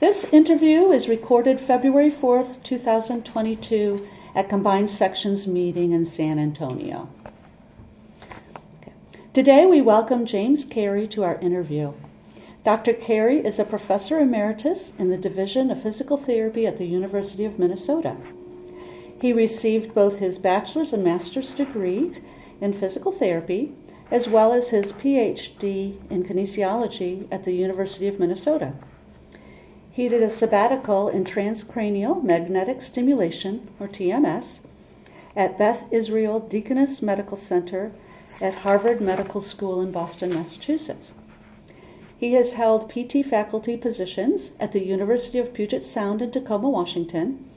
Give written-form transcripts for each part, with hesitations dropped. This interview is recorded February 4th, 2022 at Combined Sections meeting in San Antonio. Okay. Today we welcome James Carey to our interview. Dr. Carey is a professor emeritus in the Division of Physical Therapy at the University of Minnesota. He received both his bachelor's and master's degree in physical therapy, as well as his PhD in kinesiology at the University of Minnesota. He did a sabbatical in transcranial magnetic stimulation, or TMS, at Beth Israel Deaconess Medical Center at Harvard Medical School in Boston, Massachusetts. He has held PT faculty positions at the University of Puget Sound in Tacoma, Washington,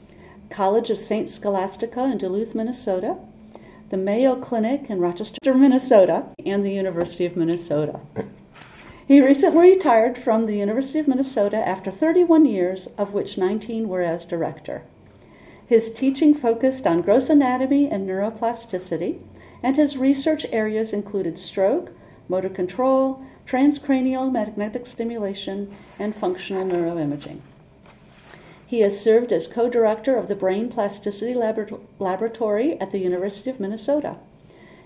College of St. Scholastica in Duluth, Minnesota, the Mayo Clinic in Rochester, Minnesota, and the University of Minnesota. He recently retired from the University of Minnesota after 31 years, of which 19 were as director. His teaching focused on gross anatomy and neuroplasticity, and his research areas included stroke, motor control, transcranial magnetic stimulation, and functional neuroimaging. He has served as co-director of the Brain Plasticity Laboratory at the University of Minnesota.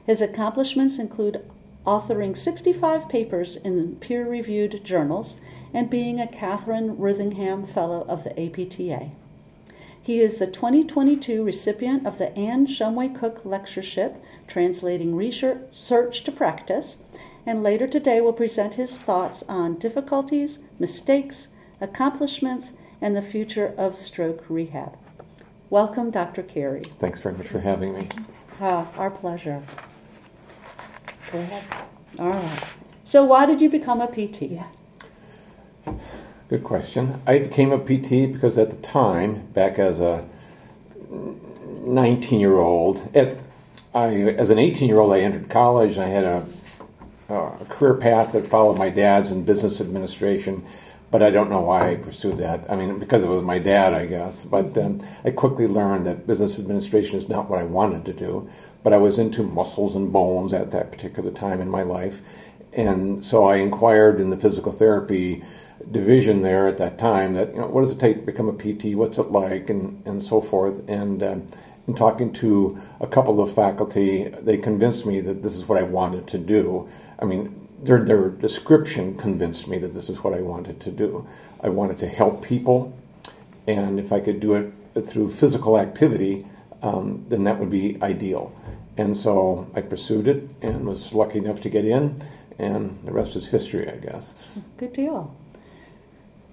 His accomplishments include authoring 65 papers in peer-reviewed journals and being a Catherine Worthingham Fellow of the APTA. He is the 2022 recipient of the Anne Shumway Cook Lectureship, Translating Research to Practice, and later today will present his thoughts on difficulties, mistakes, accomplishments, and the future of stroke rehab. Welcome, Dr. Carey. Thanks very much for having me. Our pleasure. Go ahead. All right. So why did you become a PT? Good question. I became a PT because at the time, back as a 19-year-old, as an 18-year-old I entered college and I had a career path that followed my dad's in business administration. But I don't know why I pursued that. I mean, because it was my dad, I guess. But I quickly learned that business administration is not what I wanted to do. But I was into muscles and bones at that particular time in my life. And so I inquired in the physical therapy division there at that time that, you know, what does it take to become a PT? What's it like? And so forth. And in talking to a couple of faculty, they convinced me that this is what I wanted to do. I mean, their description convinced me that this is what I wanted to do. I wanted to help people, and if I could do it through physical activity, then that would be ideal. And so I pursued it and was lucky enough to get in, and the rest is history, I guess. Good deal.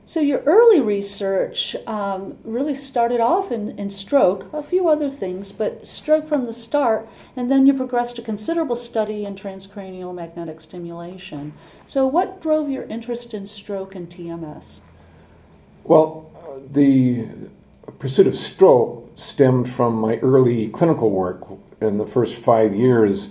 So your early research really started off in stroke, a few other things, but stroke from the start, and then you progressed to considerable study in transcranial magnetic stimulation. So what drove your interest in stroke and TMS? Well, the pursuit of stroke stemmed from my early clinical work in the first 5 years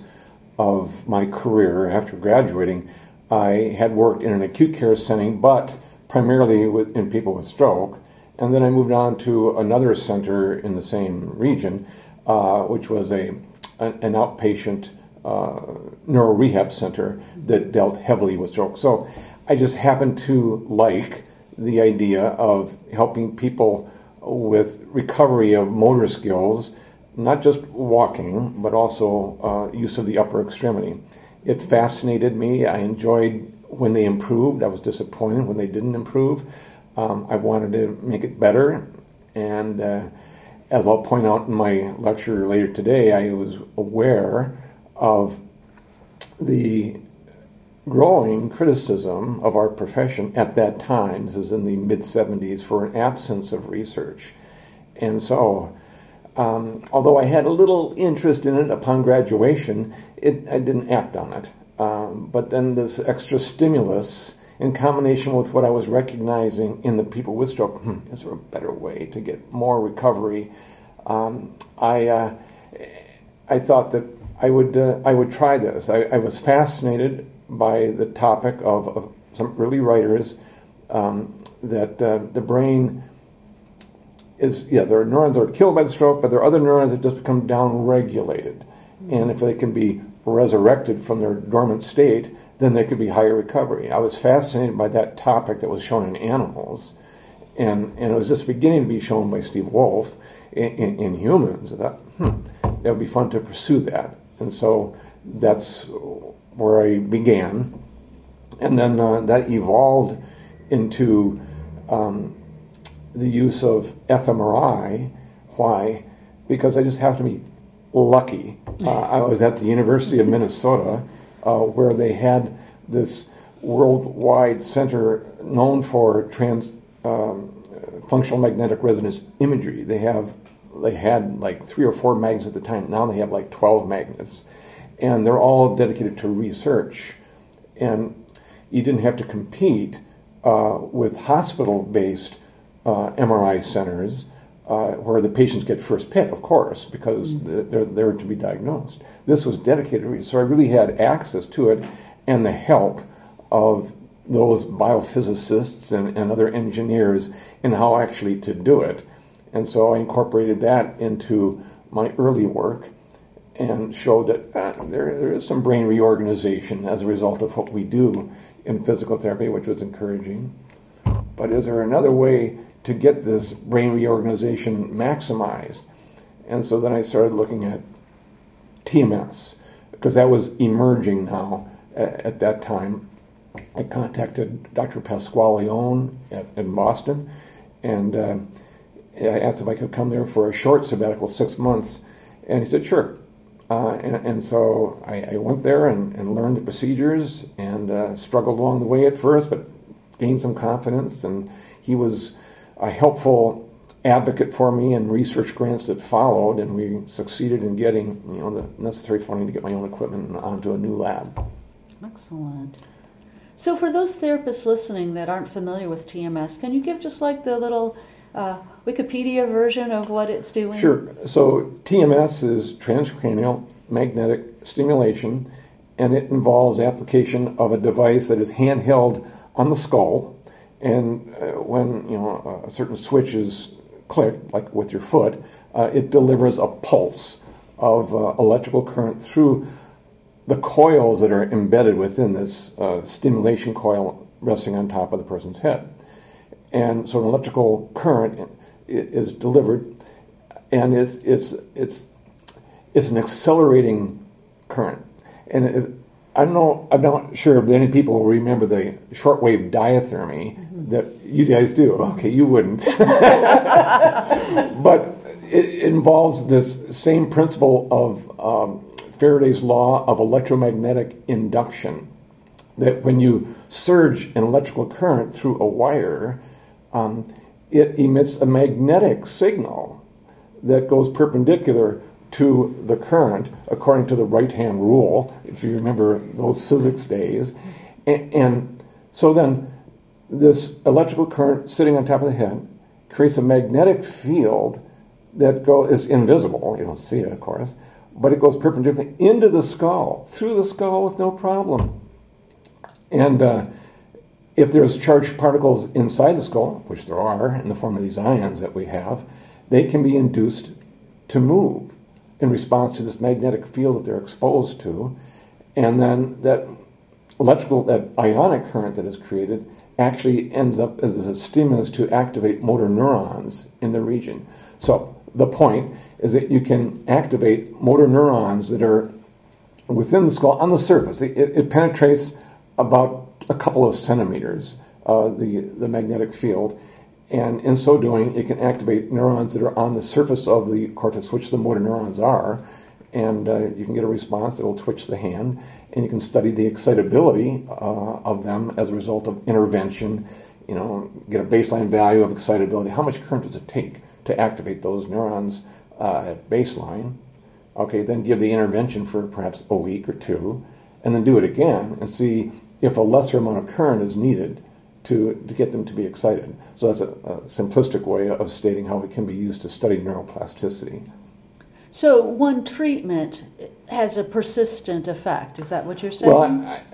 of my career. After graduating, I had worked in an acute care setting, but primarily in people with stroke, and then I moved on to another center in the same region, which was an outpatient neuro rehab center that dealt heavily with stroke. So I just happened to like the idea of helping people with recovery of motor skills, not just walking, but also use of the upper extremity. It fascinated me. I enjoyed when they improved. I was disappointed when they didn't improve. I wanted to make it better, and as I'll point out in my lecture later today, I was aware of the growing criticism of our profession at that time, this is in the mid-70s, for an absence of research. And so, although I had a little interest in it upon graduation, I didn't act on it. But then this extra stimulus, in combination with what I was recognizing in the people with stroke, is there a better way to get more recovery? I thought that I would try this. I was fascinated by the topic of some early writers that the brain is, there are neurons that are killed by the stroke, but there are other neurons that just become downregulated, and if they can be resurrected from their dormant state, then there could be higher recovery. I was fascinated by that topic that was shown in animals, And it was just beginning to be shown by Steve Wolf in humans. I thought, that would be fun to pursue that. And so that's where I began. And then that evolved into the use of fMRI. Why? Because I just have to be lucky. I was at the University of Minnesota where they had this worldwide center known for functional magnetic resonance imagery. They had like 3 or 4 magnets at the time. Now they have like 12 magnets. And they're all dedicated to research. And you didn't have to compete with hospital-based MRI centers where the patients get first pick, of course, because they're there to be diagnosed. This was dedicated to research. So I really had access to it and the help of those biophysicists and other engineers in how actually to do it. And so I incorporated that into my early work and showed that there is some brain reorganization as a result of what we do in physical therapy, which was encouraging. But is there another way to get this brain reorganization maximized? And so then I started looking at TMS, because that was emerging now at that time. I contacted Dr. Pasqualeone in Boston, and I asked if I could come there for a short sabbatical, 6 months, and he said, sure. And so I went there and learned the procedures and struggled along the way at first, but gained some confidence, and he was a helpful advocate for me and research grants that followed, and we succeeded in getting the necessary funding to get my own equipment onto a new lab. Excellent. So for those therapists listening that aren't familiar with TMS, can you give just like the little Wikipedia version of what it's doing? Sure. So TMS is transcranial magnetic stimulation, and it involves application of a device that is handheld on the skull, and when a certain switch is clicked, like with your foot, it delivers a pulse of electrical current through the coils that are embedded within this stimulation coil resting on top of the person's head. And so an electrical current is delivered, and it's an accelerating current. And I'm not sure if any people will remember the shortwave diathermy that you guys do. Okay, you wouldn't. But it involves this same principle of Faraday's law of electromagnetic induction, that when you surge an electrical current through a wire, it emits a magnetic signal that goes perpendicular to the current according to the right-hand rule, if you remember those physics days. And so then this electrical current sitting on top of the head creates a magnetic field that is invisible. You don't see it, of course, but it goes perpendicularly into the skull, through the skull with no problem. And if there's charged particles inside the skull, which there are in the form of these ions that we have, they can be induced to move in response to this magnetic field that they're exposed to. And then that ionic current that is created actually ends up as a stimulus to activate motor neurons in the region. So the point is that you can activate motor neurons that are within the skull on the surface. It penetrates about a couple of centimeters, the magnetic field, and in so doing, it can activate neurons that are on the surface of the cortex, which the motor neurons are, and you can get a response that will twitch the hand, and you can study the excitability of them as a result of intervention, get a baseline value of excitability. How much current does it take to activate those neurons at baseline? Okay, then give the intervention for perhaps a week or two, and then do it again and see if a lesser amount of current is needed to get them to be excited. So that's a simplistic way of stating how it can be used to study neuroplasticity. So one treatment has a persistent effect. Is that what you're saying?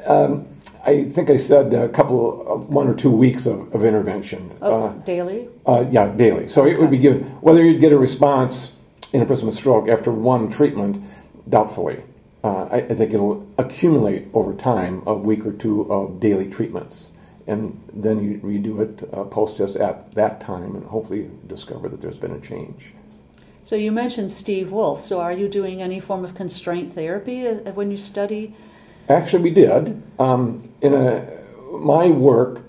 Well, I think I said a couple of 1 or 2 weeks of intervention. Oh, daily? Yeah, daily. So it would be given, whether you'd get a response in a person with stroke after one treatment, doubtfully. I think it'll accumulate over time, a week or two of daily treatments. and then you redo it post-test at that time and hopefully discover that there's been a change. So you mentioned Steve Wolf. So are you doing any form of constraint therapy when you study? Actually, we did. My work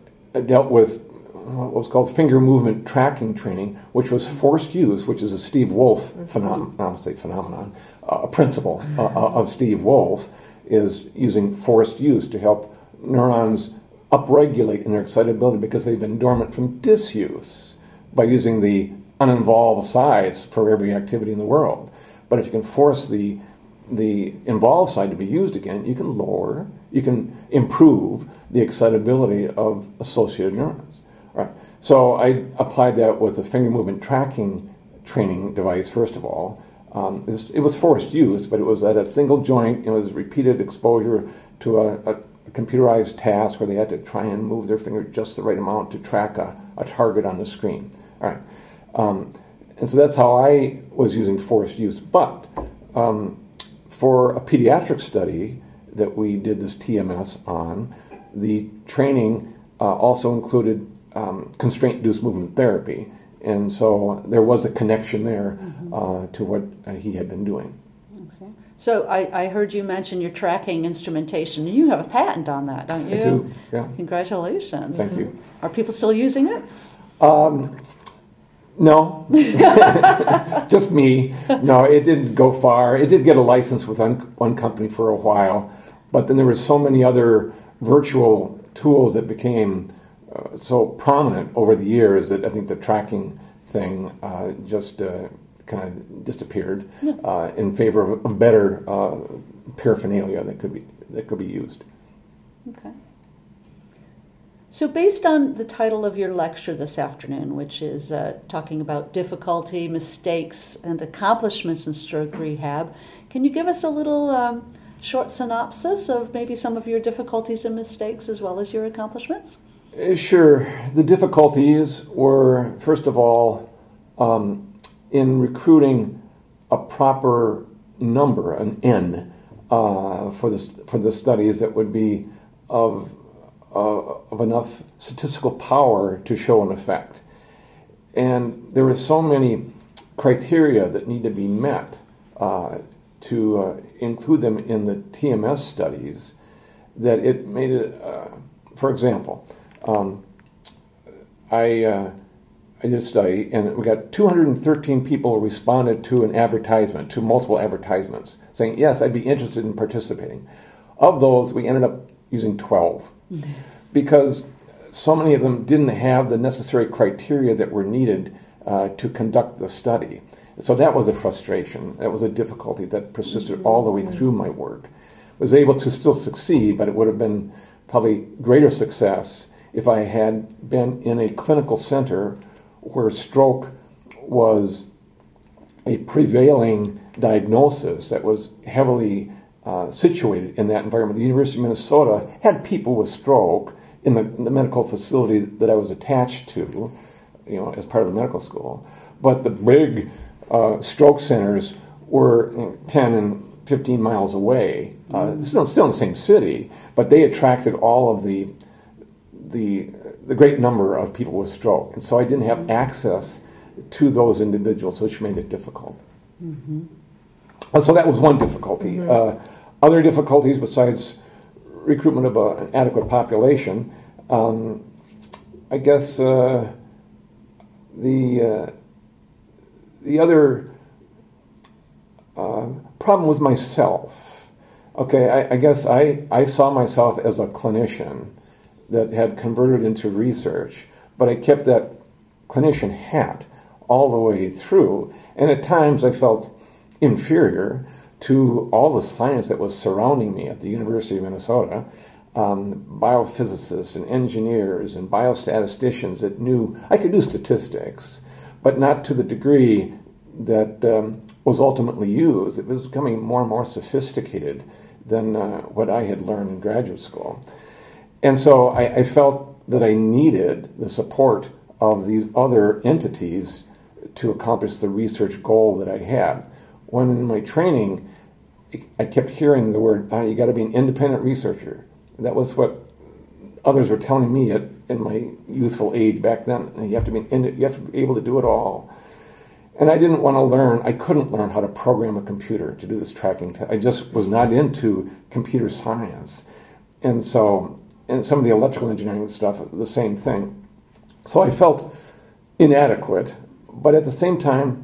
dealt with what was called finger movement tracking training, which was forced use, which is a Steve Wolf phenomenon. A principle of Steve Wolf is using forced use to help neurons upregulate in their excitability because they've been dormant from disuse by using the uninvolved sides for every activity in the world. But if you can force the involved side to be used again, you can lower, you can improve the excitability of associated neurons. All right. So I applied that with a finger movement tracking training device, first of all. It was forced use, but it was at a single joint. It was repeated exposure to a computerized task where they had to try and move their finger just the right amount to track a target on the screen. All right. And so that's how I was using forced use. But for a pediatric study that we did this TMS on, the training also included constraint-induced movement therapy. And so there was a connection there to what he had been doing. Exactly. So I heard you mention your tracking instrumentation. You have a patent on that, don't you? I do, yeah. Congratulations. Thank you. Are people still using it? No. Just me. No, it didn't go far. It did get a license with one company for a while, but then there were so many other virtual tools that became so prominent over the years that I think the tracking thing kind of disappeared in favor of better paraphernalia that could be used. Okay. So based on the title of your lecture this afternoon, which is talking about difficulty, mistakes, and accomplishments in stroke rehab, can you give us a little short synopsis of maybe some of your difficulties and mistakes as well as your accomplishments? Sure. The difficulties were, first of all, in recruiting a proper number, an N, for the studies that would be of enough statistical power to show an effect. And there were so many criteria that need to be met to include them in the TMS studies that it made it, for example, I did a study and we got 213 people responded to an advertisement, to multiple advertisements, saying, yes, I'd be interested in participating. Of those, we ended up using 12. Because so many of them didn't have the necessary criteria that were needed to conduct the study. So that was a frustration. That was a difficulty that persisted all the way through my work. Was able to still succeed, but it would have been probably greater success if I had been in a clinical center where stroke was a prevailing diagnosis that was heavily situated in that environment. The University of Minnesota had people with stroke in the medical facility that I was attached to, as part of the medical school. But the big stroke centers were 10 and 15 miles away, still in the same city, but they attracted all of the great number of people with stroke. And so I didn't have access to those individuals, which made it difficult. Mm-hmm. So that was one difficulty. Mm-hmm. Other difficulties besides recruitment of an adequate population, I guess the other problem was myself. Okay, I guess I saw myself as a clinician that had converted into research, but I kept that clinician hat all the way through, and at times I felt inferior to all the science that was surrounding me at the University of Minnesota, biophysicists and engineers and biostatisticians that knew I could do statistics, but not to the degree that was ultimately used. It was becoming more and more sophisticated than what I had learned in graduate school. And so I felt that I needed the support of these other entities to accomplish the research goal that I had. When in my training, I kept hearing the word, you got to be an independent researcher. That was what others were telling me at in my youthful age back then, you have to be able to do it all. And I didn't want to learn. I couldn't learn how to program a computer to do this tracking. I just was not into computer science, and so and some of the electrical engineering stuff, the same thing. So I felt inadequate, but at the same time,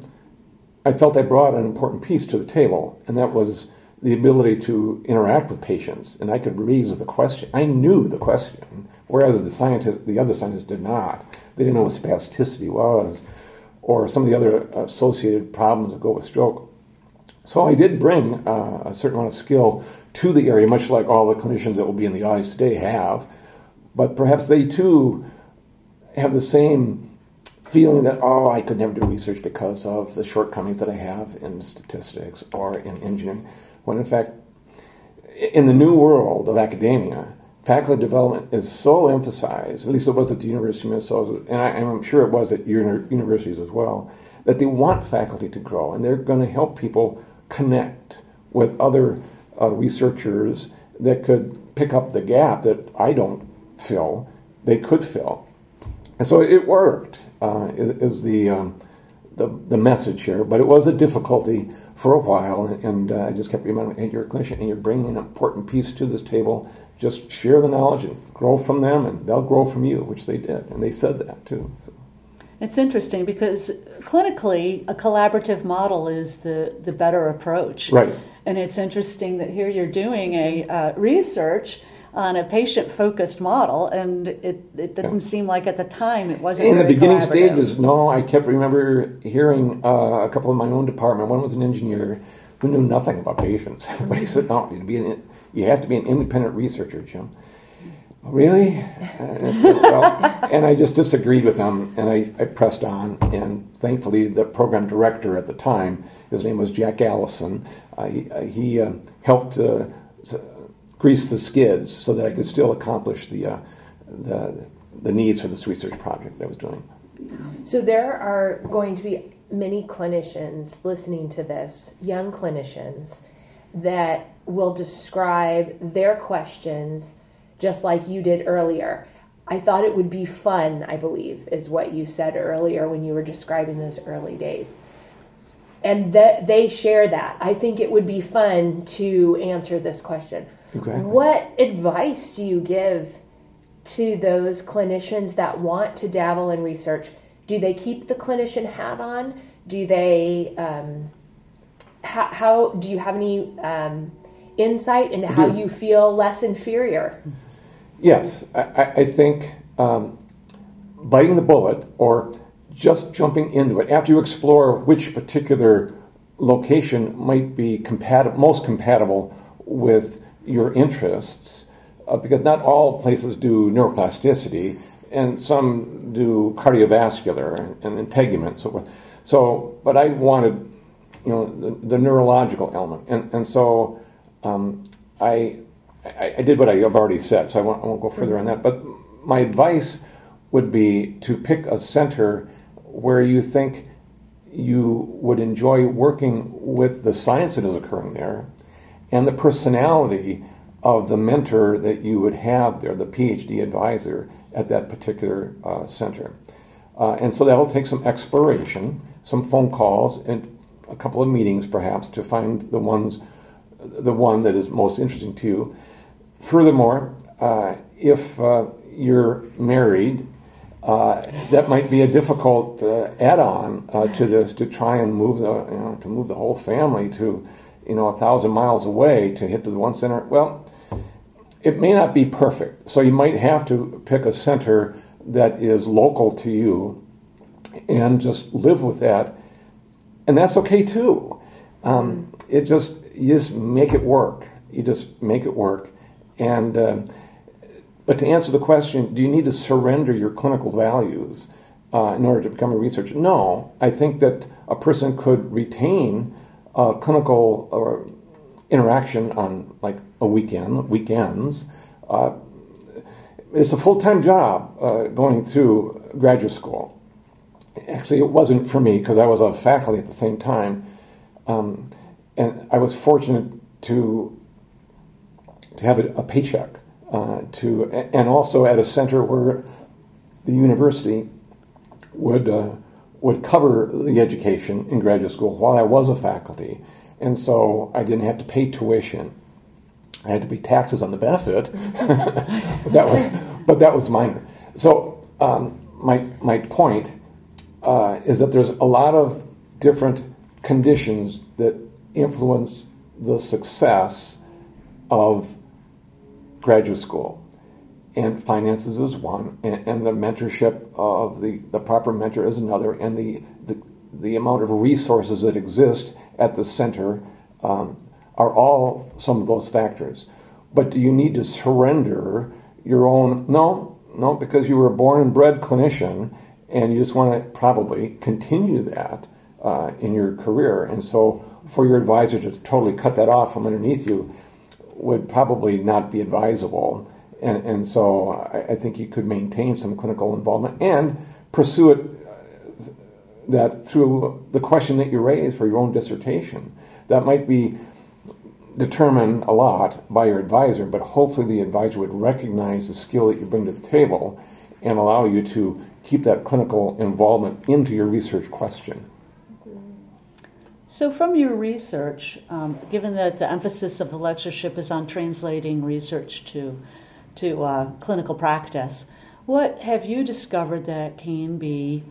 I felt I brought an important piece to the table, and that was the ability to interact with patients, and I could raise the question. I knew the question, whereas the other scientists did not. They didn't know what spasticity was or some of the other associated problems that go with stroke. So I did bring a certain amount of skill to the area, much like all the clinicians that will be in the audience today have, but perhaps they too have the same feeling that, oh, I could never do research because of the shortcomings that I have in statistics or in engineering. When in fact, in the new world of academia, faculty development is so emphasized, at least it was at the University of Minnesota, and I'm sure it was at universities as well, that they want faculty to grow, and they're going to help people connect with other researchers that could pick up the gap that I don't fill, they could fill. And so it worked, is the message here, but it was a difficulty for a while, and I just kept reminding them, hey, you're a clinician, and you're bringing an important piece to this table. Just share the knowledge and grow from them, and they'll grow from you, which they did, and they said that, too. So. It's interesting, because clinically, a collaborative model is the better approach. Right. And it's interesting that here you're doing a research on a patient-focused model, and it didn't seem like at the time it wasn't in the beginning stages. No, I kept remember hearing a couple in my own department. One was an engineer who knew nothing about patients. Everybody said, "No, you have to be an independent researcher, Jim." Really? And I just disagreed with them, and I pressed on. And thankfully, the program director at the time, his name was Jack Allison. He helped. Grease the skids so that I could still accomplish the needs for this research project that I was doing. So there are going to be many clinicians listening to this, young clinicians, that will describe their questions just like you did earlier. I thought it would be fun, I believe, is what you said earlier when you were describing those early days. And that they share that. I think it would be fun to answer this question. Exactly. What advice do you give to those clinicians that want to dabble in research? Do they keep the clinician hat on? Do they, how do you have any insight into how you feel less inferior? Yes, I think biting the bullet or just jumping into it after you explore which particular location might be most compatible with your interests, because not all places do neuroplasticity, and some do cardiovascular and integument, so forth. So, but I wanted, the neurological element, and so I did what I have already said. So I won't go further on that. But my advice would be to pick a center where you think you would enjoy working with the science that is occurring there, and the personality of the mentor that you would have there, the PhD advisor at that particular center. And so that'll take some exploration, some phone calls, and a couple of meetings perhaps to find the one that is most interesting to you. Furthermore, if you're married, that might be a difficult add-on to this, to try and move the whole family to 1,000 miles away to hit to the one center. Well, it may not be perfect. So you might have to pick a center that is local to you and just live with that. And that's okay too. You just make it work. And, but to answer the question, do you need to surrender your clinical values in order to become a researcher? No, I think that a person could retain clinical or interaction on like a weekends. It's a full-time job going through graduate school. Actually, it wasn't for me because I was a faculty at the same time, and I was fortunate to have a paycheck and also at a center where the university would cover the education in graduate school while I was a faculty. And so I didn't have to pay tuition. I had to pay taxes on the benefit, but that was minor. So my point is that there's a lot of different conditions that influence the success of graduate school. And finances is one, and the mentorship of the proper mentor is another, and the amount of resources that exist at the center are all some of those factors. But do you need to surrender your own? No, because you were a born and bred clinician, and you just want to probably continue that in your career. And so for your advisor to totally cut that off from underneath you would probably not be advisable. And so I think you could maintain some clinical involvement and pursue it that through the question that you raise for your own dissertation. That might be determined a lot by your advisor, but hopefully the advisor would recognize the skill that you bring to the table and allow you to keep that clinical involvement into your research question. So from your research, given that the emphasis of the lectureship is on translating research to clinical practice, what have you discovered that can be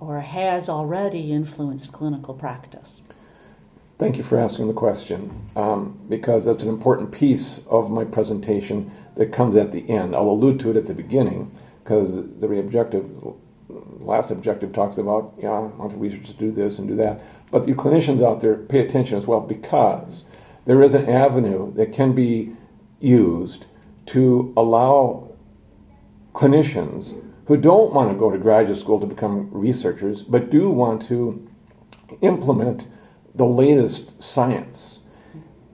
or has already influenced clinical practice? Thank you for asking the question, because that's an important piece of my presentation that comes at the end. I'll allude to it at the beginning, because the last objective talks about, I want the researchers to do this and do that. But you clinicians out there, pay attention as well, because there is an avenue that can be used to allow clinicians who don't want to go to graduate school to become researchers, but do want to implement the latest science.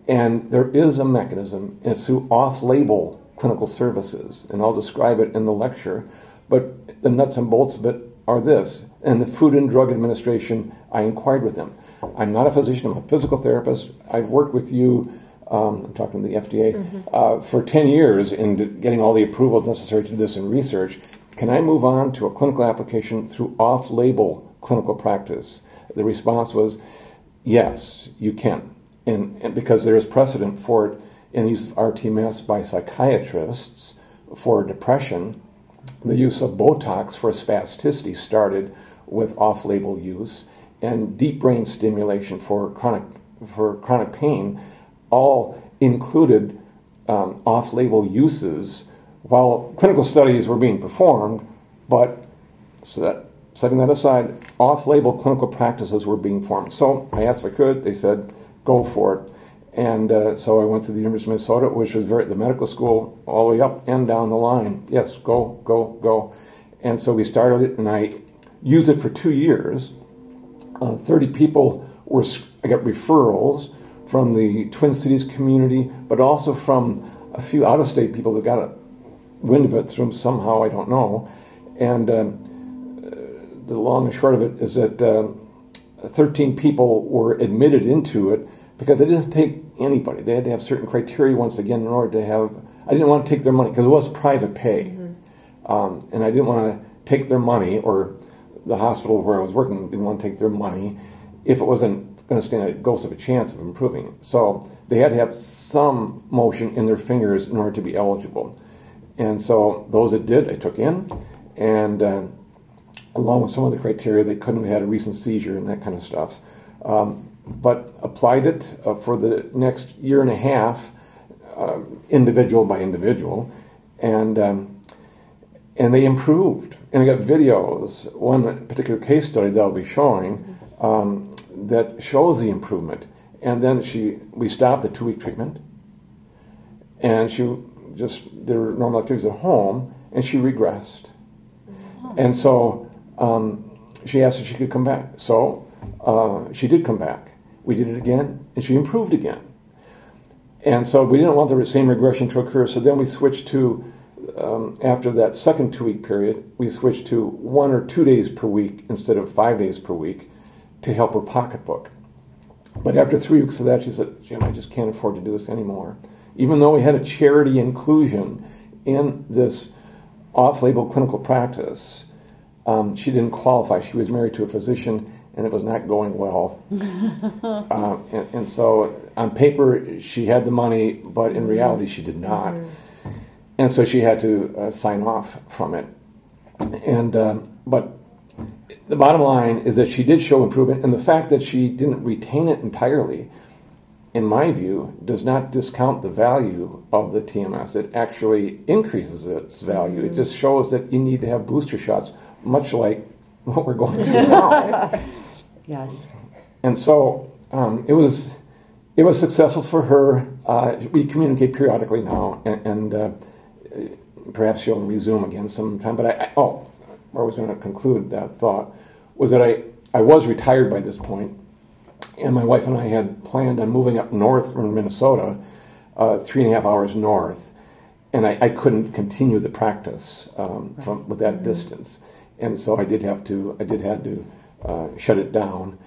And there is a mechanism, and it's through off-label clinical services, and I'll describe it in the lecture, but the nuts and bolts of it are this, and the Food and Drug Administration, I inquired with them. I'm not a physician, I'm a physical therapist. I've worked with you, I'm talking to the FDA, for 10 years in getting all the approvals necessary to do this in research. Can I move on to a clinical application through off-label clinical practice? The response was, yes, you can, and because there is precedent for it in use of rTMS by psychiatrists for depression. The use of Botox for spasticity started with off-label use, and deep brain stimulation for chronic pain all included off-label uses while clinical studies were being performed, but setting that aside, off-label clinical practices were being formed. So I asked if I could. They said, go for it. And so I went to the University of Minnesota, which was the medical school all the way up and down the line. Yes, go. And so we started it, and I used it for 2 years. 30 people I got referrals from the Twin Cities community, but also from a few out-of-state people that got wind of it through somehow, I don't know. And the long and short of it is that 13 people were admitted into it because it didn't take anybody. They had to have certain criteria once again in order to have... I didn't want to take their money because it was private pay. Mm-hmm. And I didn't want to take their money, or the hospital where I was working didn't want to take their money if it wasn't going to stand a ghost of a chance of improving. So they had to have some motion in their fingers in order to be eligible. And so those that did, I took in, and along with some of the criteria, they couldn't have had a recent seizure and that kind of stuff. But applied it for the next year and a half, individual by individual, and they improved. And I got videos, one particular case study that I'll be showing, that shows the improvement. And then we stopped the 2-week treatment, and she just did her normal activities at home, and she regressed. And so she asked if she could come back. So she did come back. We did it again, and she improved again. And so we didn't want the same regression to occur, so then we switched to, after that second 2-week period, we switched to 1 or 2 days per week instead of 5 days per week to help her pocketbook. But after 3 weeks of that, she said, Jim, I just can't afford to do this anymore. even though we had a charity inclusion in this off-label clinical practice, she didn't qualify. She was married to a physician, and it was not going well. And so on paper, she had the money, but in reality, she did not. And so she had to sign off from it. And but the bottom line is that she did show improvement, and the fact that she didn't retain it entirely, in my view, does not discount the value of the TMS. It actually increases its value. It just shows that you need to have booster shots, much like what we're going through now. Yes. And so it was successful for her. We communicate periodically now, and perhaps she'll resume again sometime. But I was going to conclude that thought, was that I was retired by this point. And my wife and I had planned on moving up north from Minnesota, 3.5 hours north, and I couldn't continue the practice with that distance, and so I had to shut it down,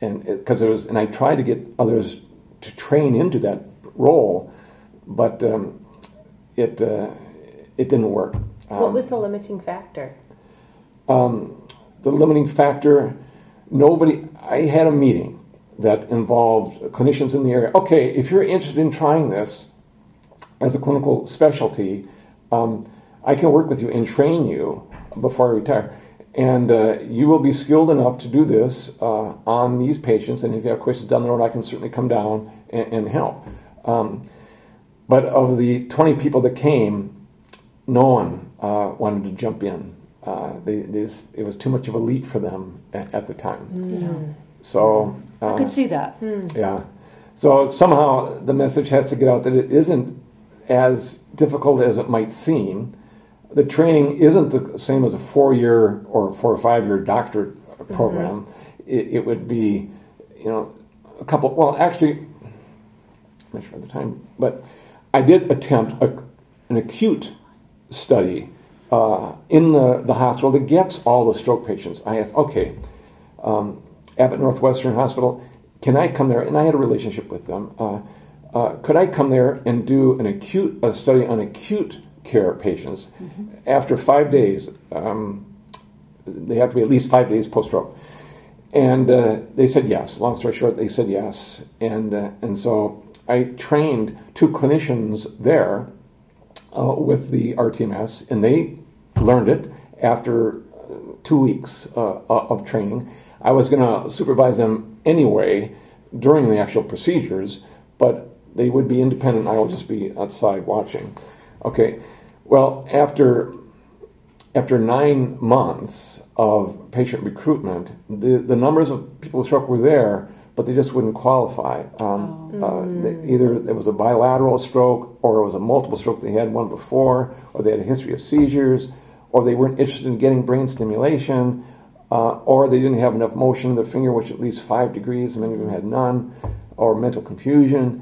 and because there was, and I tried to get others to train into that role, but it didn't work. What was the limiting factor? I had a meeting that involved clinicians in the area. Okay, if you're interested in trying this as a clinical specialty, I can work with you and train you before I retire. And you will be skilled enough to do this on these patients, and if you have questions down the road, I can certainly come down and help. But of the 20 people that came, no one wanted to jump in. It was too much of a leap for them at the time. Yeah. So I could see that. Yeah. So somehow the message has to get out that it isn't as difficult as it might seem. The training isn't the same as a 4-year or 4 or 5-year doctorate program. Mm-hmm. It would be, a couple. Well, actually, I'm not sure of the time, but I did attempt an acute study in the hospital that gets all the stroke patients. I asked, okay. Abbott Northwestern Hospital, can I come there? And I had a relationship with them. Could I come there and do a study on acute care patients? Mm-hmm. After 5 days, they have to be at least 5 days post-stroke. And they said yes. Long story short, they said yes. And so I trained 2 clinicians there with the rTMS, and they learned it after 2 weeks of training. I was going to supervise them anyway during the actual procedures, but they would be independent. I would just be outside watching. Okay, well, after 9 months of patient recruitment, the numbers of people with stroke were there, but they just wouldn't qualify. Either it was a bilateral stroke, or it was a multiple stroke. They had one before, or they had a history of seizures, or they weren't interested in getting brain stimulation, or they didn't have enough motion in their finger, which at least 5 degrees, many of them had none, or mental confusion,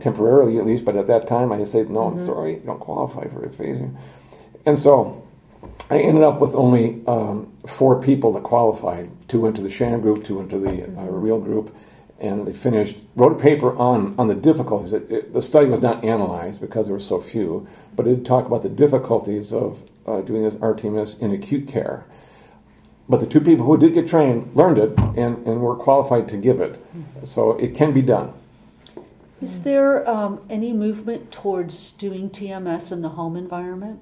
temporarily at least, but at that time I just said, no, mm-hmm. I'm sorry, you don't qualify for aphasia. And so I ended up with only 4 people that qualified. 2 went to the sham group, 2 went to the real group, and they wrote a paper on the difficulties. The study was not analyzed because there were so few, but it did talk about the difficulties of doing this rTMS in acute care. But the 2 people who did get trained learned it and were qualified to give it. So it can be done. Is there any movement towards doing TMS in the home environment?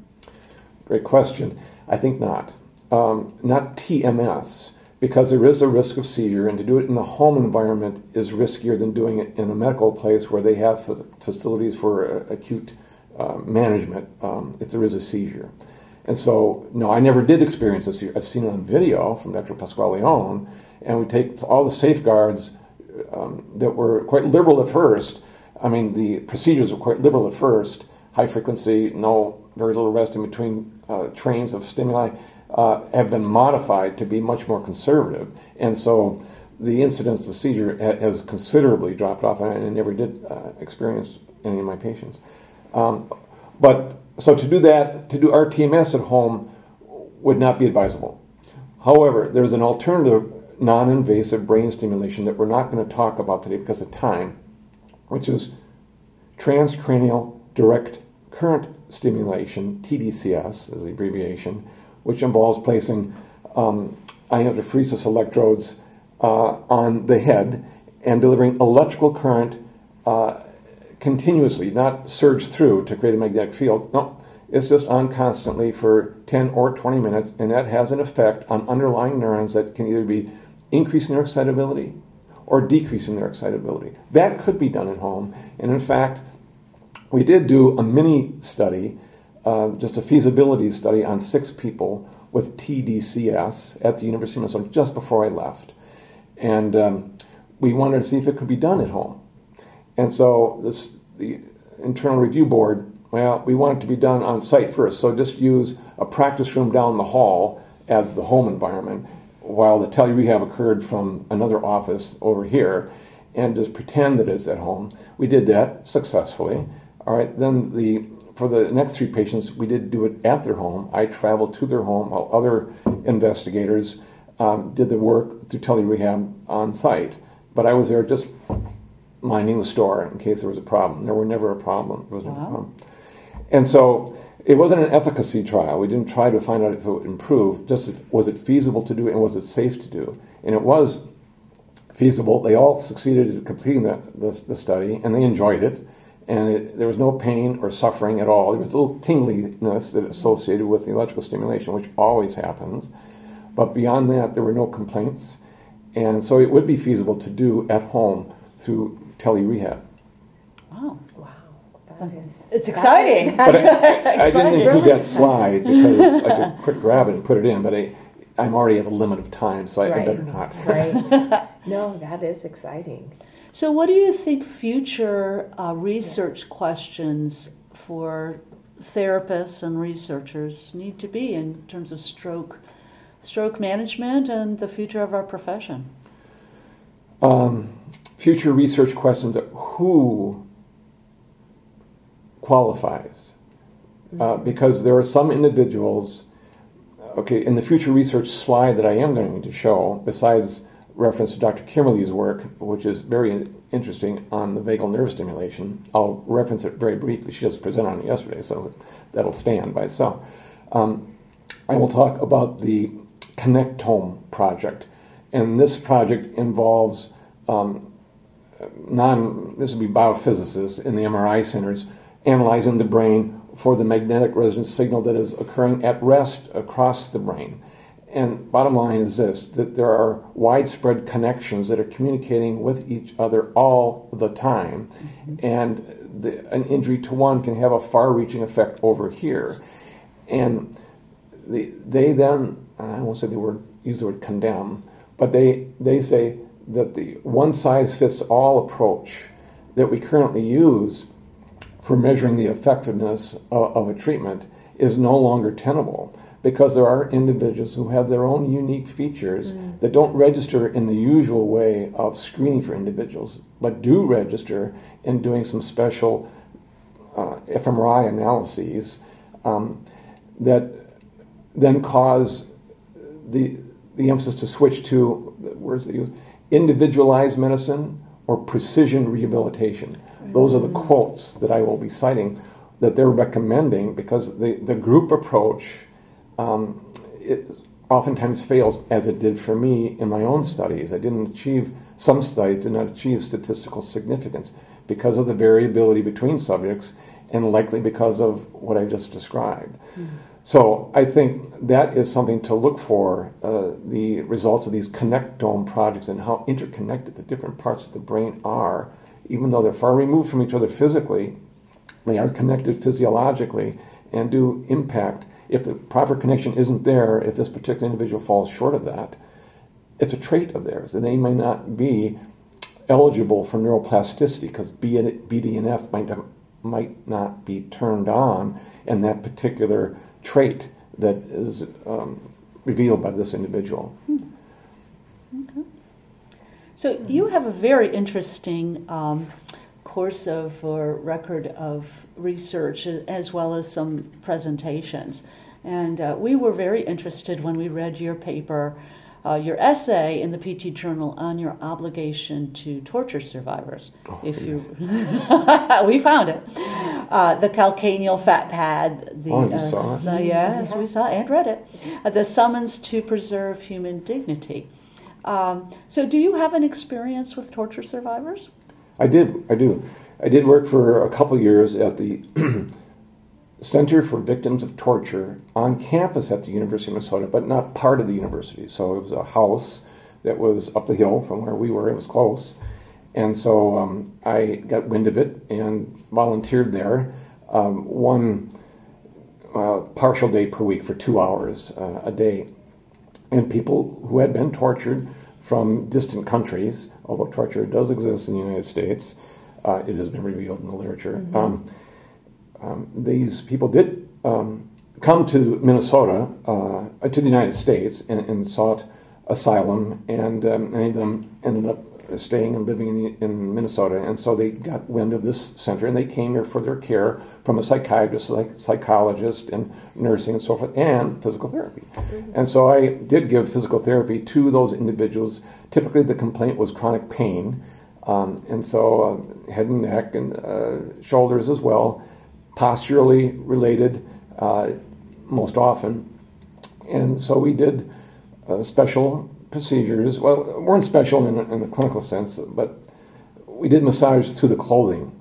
Great question. I think not. Not TMS, because there is a risk of seizure, and to do it in the home environment is riskier than doing it in a medical place where they have facilities for acute management if there is a seizure. And so, no, I never did experience this here. I've seen it on video from Dr. Pasqualeone, and we take all the safeguards that were quite liberal at first. I mean, the procedures were quite liberal at first, high frequency, very little rest in between trains of stimuli, have been modified to be much more conservative. And so the incidence of seizure has considerably dropped off, and I never did experience any of my patients. So to do rTMS at home would not be advisable. However, there's an alternative non-invasive brain stimulation that we're not going to talk about today because of time, which is transcranial direct current stimulation, tDCS is the abbreviation, which involves placing iontophoresis electrodes on the head and delivering electrical current continuously, not surge through to create a magnetic field. No, it's just on constantly for 10 or 20 minutes, and that has an effect on underlying neurons that can either be increasing their excitability or decreasing their excitability. That could be done at home, and in fact, we did do a mini study, just a feasibility study on 6 people with tDCS at the University of Minnesota just before I left. And we wanted to see if it could be done at home. And so the internal review board, well, we want it to be done on site first, so just use a practice room down the hall as the home environment while the tele-rehab occurred from another office over here, and just pretend that it's at home. We did that successfully. All right, then for the next 3 patients, we did do it at their home. I traveled to their home while other investigators did the work through tele-rehab on site. But I was there just minding the store in case there was a problem. There was never a problem. There was never a problem. And so it wasn't an efficacy trial. We didn't try to find out if it would improve, just was it feasible to do and was it safe to do. And it was feasible. They all succeeded in completing the study, and they enjoyed it. And there was no pain or suffering at all. There was a little tingliness that associated with the electrical stimulation, which always happens. But beyond that, there were no complaints. And so it would be feasible to do at home through tele-rehab. Wow. It's exciting. But I didn't include that slide because I could quick grab it and put it in, but I'm already at the limit of time, so I better not. Right. No, that is exciting. So what do you think future research questions for therapists and researchers need to be in terms of stroke management and the future of our profession? Future research questions, who qualifies? Because there are some individuals, okay, in the future research slide that I am going to show, besides reference to Dr. Kimberly's work, which is very interesting on the vagal nerve stimulation. I'll reference it very briefly. She just presented on it yesterday, so that'll stand by itself. I will talk about the Connectome project, and this project involves this would be biophysicists in the MRI centers analyzing the brain for the magnetic resonance signal that is occurring at rest across the brain. And bottom line is this, that there are widespread connections that are communicating with each other all the time. Mm-hmm. And an injury to one can have a far-reaching effect over here. And they then, I won't say use the word condemn, but they say that the one-size-fits-all approach that we currently use for measuring the effectiveness of a treatment is no longer tenable, because there are individuals who have their own unique features that don't register in the usual way of screening for individuals, but do register in doing some special fMRI analyses that then cause the emphasis to switch to, words they use, individualized medicine or precision rehabilitation. Those are the quotes that I will be citing that they're recommending, because the group approach it oftentimes fails, as it did for me in my own studies. Some studies did not achieve statistical significance because of the variability between subjects, and likely because of what I just described. Mm-hmm. So I think that is something to look for, the results of these Connectome projects and how interconnected the different parts of the brain are. Even though they're far removed from each other physically, they are connected physiologically and do impact. If the proper connection isn't there, if this particular individual falls short of that, it's a trait of theirs, and they may not be eligible for neuroplasticity because BDNF might not be turned on in that particular trait that is revealed by this individual. Okay. So you have a very interesting course of or record of research, as well as some presentations. And we were very interested when we read your paper your essay in the PT Journal on your obligation to torture survivors. Oh, if you, we found it. The calcaneal fat pad. The, you saw it. Yes, we saw it and read it. The summons to preserve human dignity. So, do you have an experience with torture survivors? I did. I do. I did work for a couple years at the Center for Victims of Torture on campus at the University of Minnesota, but not part of the university. So it was a house that was up the hill from where we were. It was close. And so I got wind of it and volunteered there one partial day per week for 2 hours a day. And people who had been tortured from distant countries, although torture does exist in the United States, it has been revealed in the literature, these people did come to Minnesota, to the United States, and sought asylum, and many of them ended up staying and living in Minnesota. And so they got wind of this center, and they came here for their care from a psychiatrist, like psychologist, and nursing, and so forth, and physical therapy. And so I did give physical therapy to those individuals. Typically, the complaint was chronic pain, and so head and neck and shoulders as well. Posturally related most often. And so we did special procedures. Well, it weren't special in the clinical sense, but we did massage through the clothing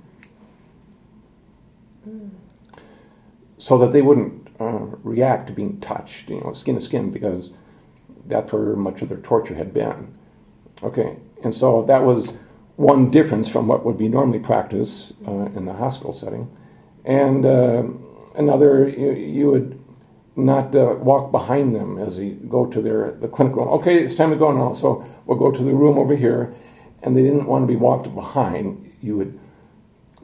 so that they wouldn't react to being touched, you know, skin to skin, because that's where much of their torture had been. Okay, and so that was one difference from what would be normally practiced in the hospital setting. And another, you would not walk behind them as they go to the clinic room. Okay, it's time to go now, so we'll go to the room over here. And they didn't want to be walked behind. You would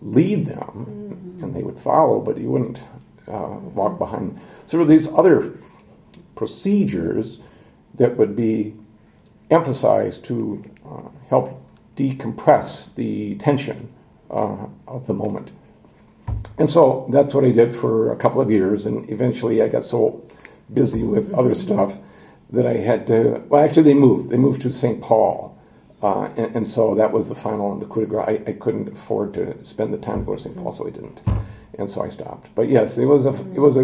lead them, and they would follow, but you wouldn't walk behind them. So there were these other procedures that would be emphasized to help decompress the tension of the moment. And so that's what I did for a couple of years, and eventually I got so busy with other stuff that I had to, well, actually they moved to St. Paul, and so that was the final, the coup de grace. I couldn't afford to spend the time to go to St. Paul, so I didn't, and so I stopped. But yes, it was a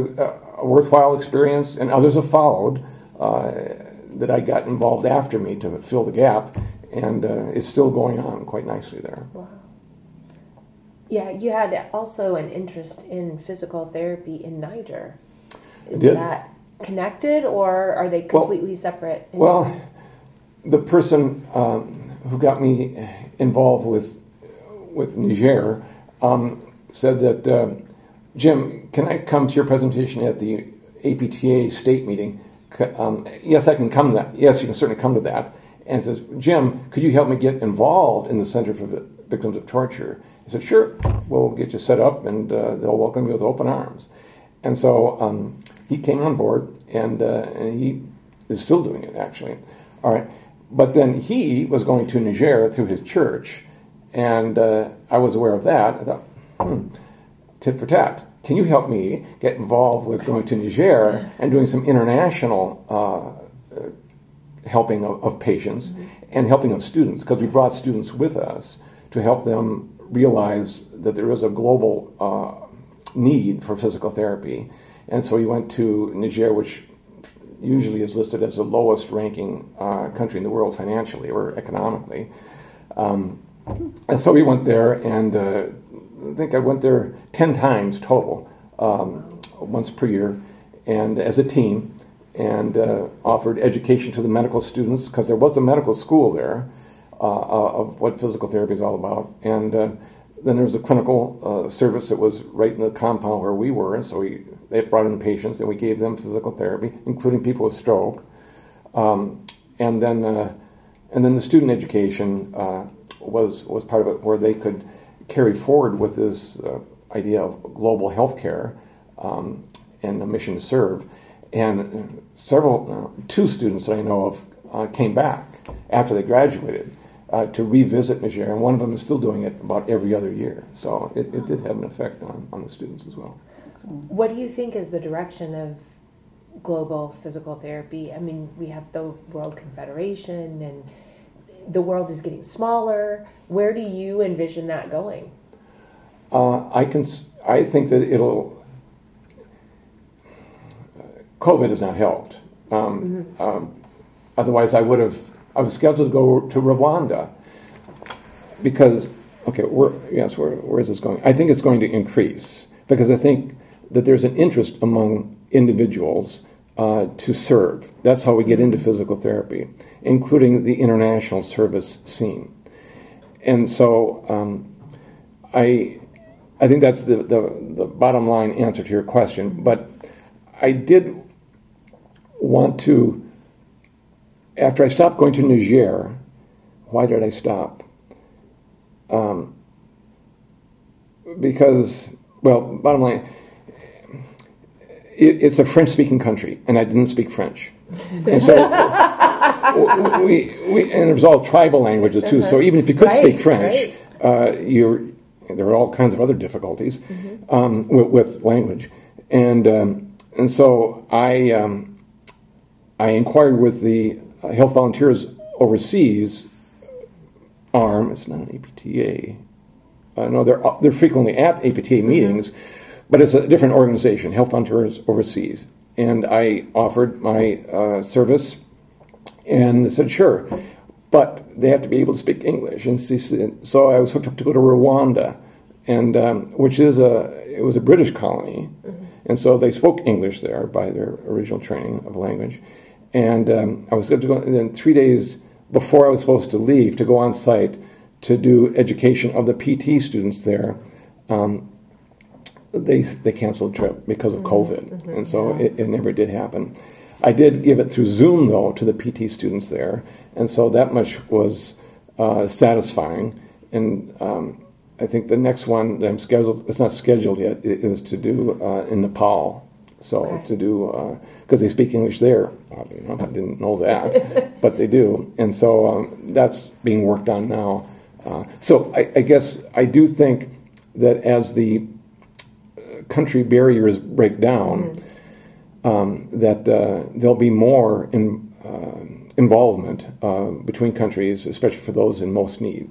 worthwhile experience, and others have followed that I got involved after me to fill the gap, and it's still going on quite nicely there. Wow. Yeah, you had also an interest in physical therapy in Niger. Is that connected, or are they completely separate? Well, the person who got me involved with Niger said that, Jim, can I come to your presentation at the APTA state meeting? Yes, I can come to that. Yes, you can certainly come to that. And says, Jim, could you help me get involved in the Center for Victims of Torture? I said, sure, we'll get you set up, and they'll welcome you with open arms. And so he came on board, and he is still doing it, actually. All right. But then he was going to Niger through his church, and I was aware of that. I thought, tit for tat, can you help me get involved with going to Niger and doing some international helping of patients and helping of students, because we brought students with us to help them realize that there is a global need for physical therapy. And so he went to Niger, which usually is listed as the lowest ranking country in the world financially or economically. And so he went there, and I think I went there 10 times total, once per year, and as a team, and offered education to the medical students, because there was a medical school there, of what physical therapy is all about. And then there was a clinical service that was right in the compound where we were, and so they brought in patients, and we gave them physical therapy, including people with stroke. And then the student education was part of it, where they could carry forward with this idea of global health care and a mission to serve. And two students that I know of came back after they graduated to revisit Niger, and one of them is still doing it about every other year. So it did have an effect on the students as well. What do you think is the direction of global physical therapy. I mean, we have the World Confederation, and the world is getting smaller. Where do you envision that going? I think that it'll... COVID has not helped. Otherwise, I was scheduled to go to Rwanda because... where is this going? I think it's going to increase because I think that there's an interest among individuals to serve. That's how we get into physical therapy, including the international service scene. And so I think that's the bottom line answer to your question. But I did want to, after I stopped going to Niger, why did I stop? Because, bottom line, it's a French-speaking country, and I didn't speak French. And so and it was all tribal languages, too. So even if you could speak French, there were all kinds of other difficulties with language. And so I inquired with the Health Volunteers Overseas arm. It's not an APTA. No, they're frequently at APTA meetings, but it's a different organization, Health Volunteers Overseas. And I offered my service, and they said, sure, but they have to be able to speak English. And so I was hooked up to go to Rwanda, and which is it was a British colony, and so they spoke English there by their original training of language. And I was going to go, and then 3 days before I was supposed to leave to go on site to do education of the PT students there, they canceled the trip because of COVID, and so it never did happen. I did give it through Zoom, though, to the PT students there, and so that much was satisfying. And I think the next one that it's not scheduled yet, is to do in Nepal. So to do, because they speak English there, I didn't know that, but they do. And so that's being worked on now. So I guess I do think that as the country barriers break down, that there'll be more involvement between countries, especially for those in most need.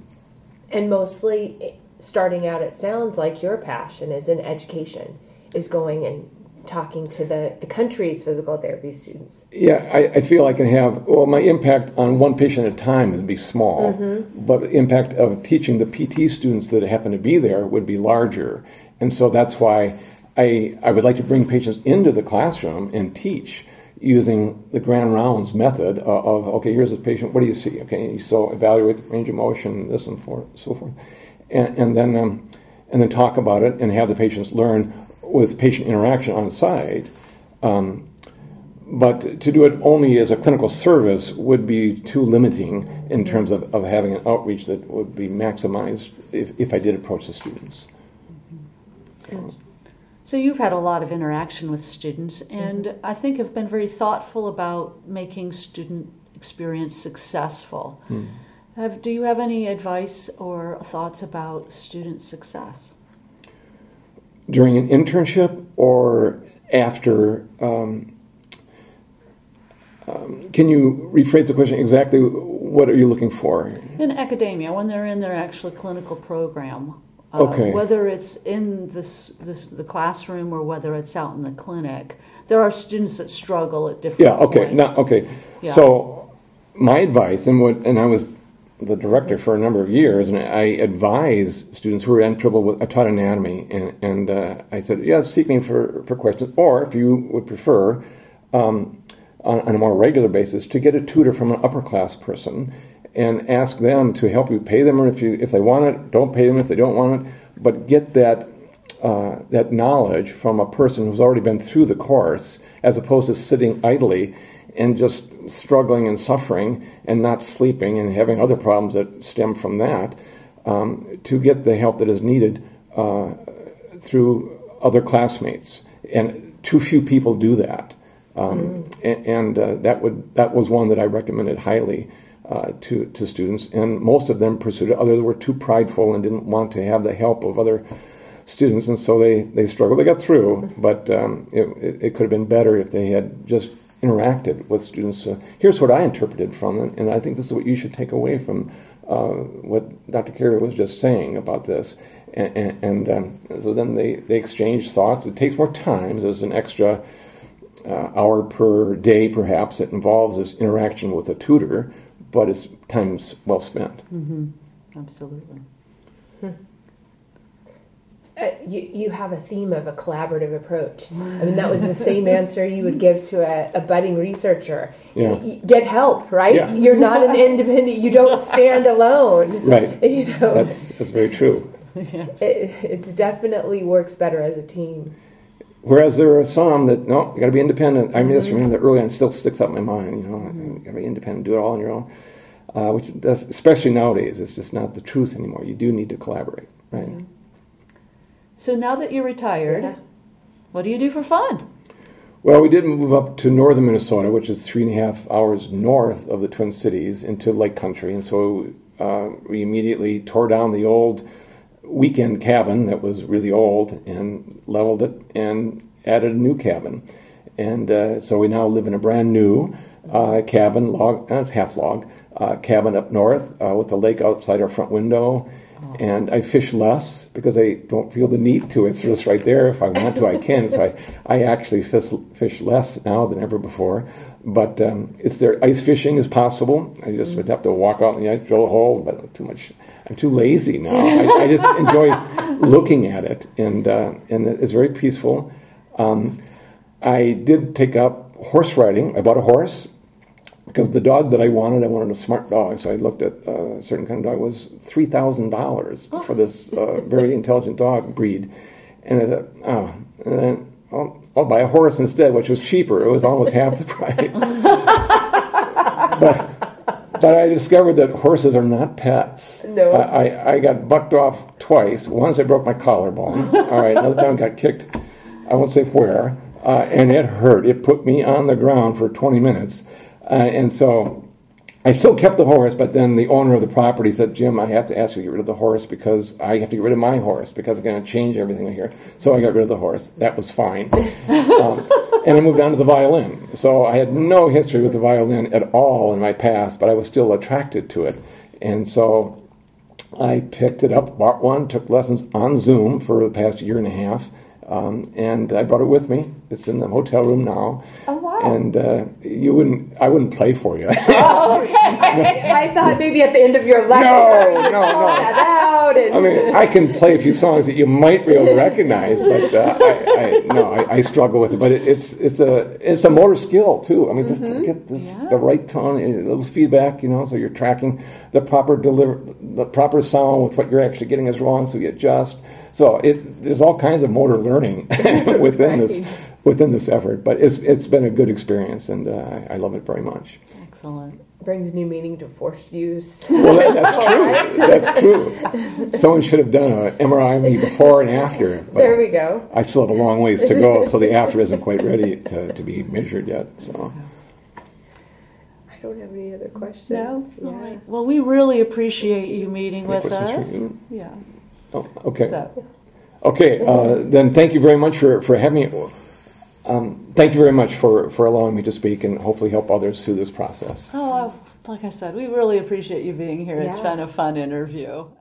And mostly starting out, it sounds like your passion is in education, is going and talking to the country's physical therapy students. Yeah, I feel I can have, my impact on one patient at a time would be small, but the impact of teaching the PT students that happen to be there would be larger. And so that's why I would like to bring patients into the classroom and teach using the grand rounds method of, here's a patient, what do you see? Okay, so evaluate the range of motion, this and so forth. And then talk about it and have the patients learn with patient interaction on site, but to do it only as a clinical service would be too limiting in terms of having an outreach that would be maximized if I did approach the students. So you've had a lot of interaction with students, and I think have been very thoughtful about making student experience successful. Do you have any advice or thoughts about student success? During an internship or after? Can you rephrase the question exactly? What are you looking for? In academia, when they're in their actual clinical program, whether it's in the classroom or whether it's out in the clinic, there are students that struggle at different points. So my advice, and I was the director for a number of years, and I advise students who are in trouble with, I taught anatomy, and I said, seek me for questions, or if you would prefer, on a more regular basis, to get a tutor from an upper class person and ask them to help you pay them, or if they want it, don't pay them if they don't want it, but get that knowledge from a person who's already been through the course, as opposed to sitting idly and just struggling and suffering and not sleeping and having other problems that stem from that, to get the help that is needed through other classmates. And too few people do that. That was one that I recommended highly to students, and most of them pursued it. Others were too prideful and didn't want to have the help of other students, and so they struggled. They got through, but it could have been better if they had just interacted with students. Here's what I interpreted from it, and I think this is what you should take away from what Dr. Carey was just saying about this. And so then they exchange thoughts. It takes more time. There's an extra hour per day, perhaps. It involves this interaction with a tutor, but it's time well spent. Mm-hmm. Absolutely. You have a theme of a collaborative approach. I mean, that was the same answer you would give to a budding researcher. Yeah. Get help, right? Yeah. You're not an independent. You don't stand alone. Right. You know? That's very true. Yes. It definitely works better as a team. Whereas there are some that, no, you got to be independent. I mean, this remember early on still sticks out in my mind. You know, you got to be independent, do it all on your own. Which does, especially nowadays, it's just not the truth anymore. You do need to collaborate, right? Mm-hmm. So now that you're retired, what do you do for fun? Well, we did move up to northern Minnesota, which is 3.5 hours north of the Twin Cities, into Lake Country. And so we immediately tore down the old weekend cabin that was really old and leveled it and added a new cabin. And so we now live in a brand new cabin, it's half log, cabin up north with the lake outside our front window. And I fish less because I don't feel the need to. It's just right there. If I want to, I can. So I actually fish less now than ever before. But it's there. Ice fishing is possible. I just would have to walk out and drill a hole, but too much. I'm too lazy now. I just enjoy looking at it, and it's very peaceful. I did take up horse riding. I bought a horse. Because the dog that I wanted a smart dog, so I looked at a certain kind of dog. It was $3,000 for this very intelligent dog breed. And I said, and then I'll buy a horse instead, which was cheaper. It was almost half the price. But I discovered that horses are not pets. No. I got bucked off twice. Once I broke my collarbone. All right, another time I got kicked. I won't say where. And it hurt. It put me on the ground for 20 minutes. And so I still kept the horse, but then the owner of the property said, Jim, I have to ask you to get rid of the horse because I have to get rid of my horse because I'm going to change everything here. So I got rid of the horse. That was fine. And I moved on to the violin. So I had no history with the violin at all in my past, but I was still attracted to it. And so I picked it up, bought one, took lessons on Zoom for the past year and a half. And I brought it with me. It's in the hotel room now. Oh, wow. And I wouldn't play for you. Oh, okay. I thought maybe at the end of your lecture. No. I mean, I can play a few songs that you might be able to recognize, but I struggle with it. But it's a motor skill, too. I mean, just to get the right tone, a little feedback, so you're tracking the proper proper sound with what you're actually getting is wrong, so you adjust. So there's all kinds of motor learning within this effort, but it's been a good experience, and I love it very much. Excellent. Brings new meaning to forced use. Well, that's true. That's true. Someone should have done an MRI of me before and after. There we go. I still have a long ways to go, so the after isn't quite ready to be measured yet. So. I don't have any other questions. No? Yeah. All right. Well, we really appreciate you meeting with us. Yeah. Oh, okay. So. Okay. Then thank you very much for having me. Thank you very much for allowing me to speak and hopefully help others through this process. Oh, like I said, we really appreciate you being here. Yeah. It's been a fun interview.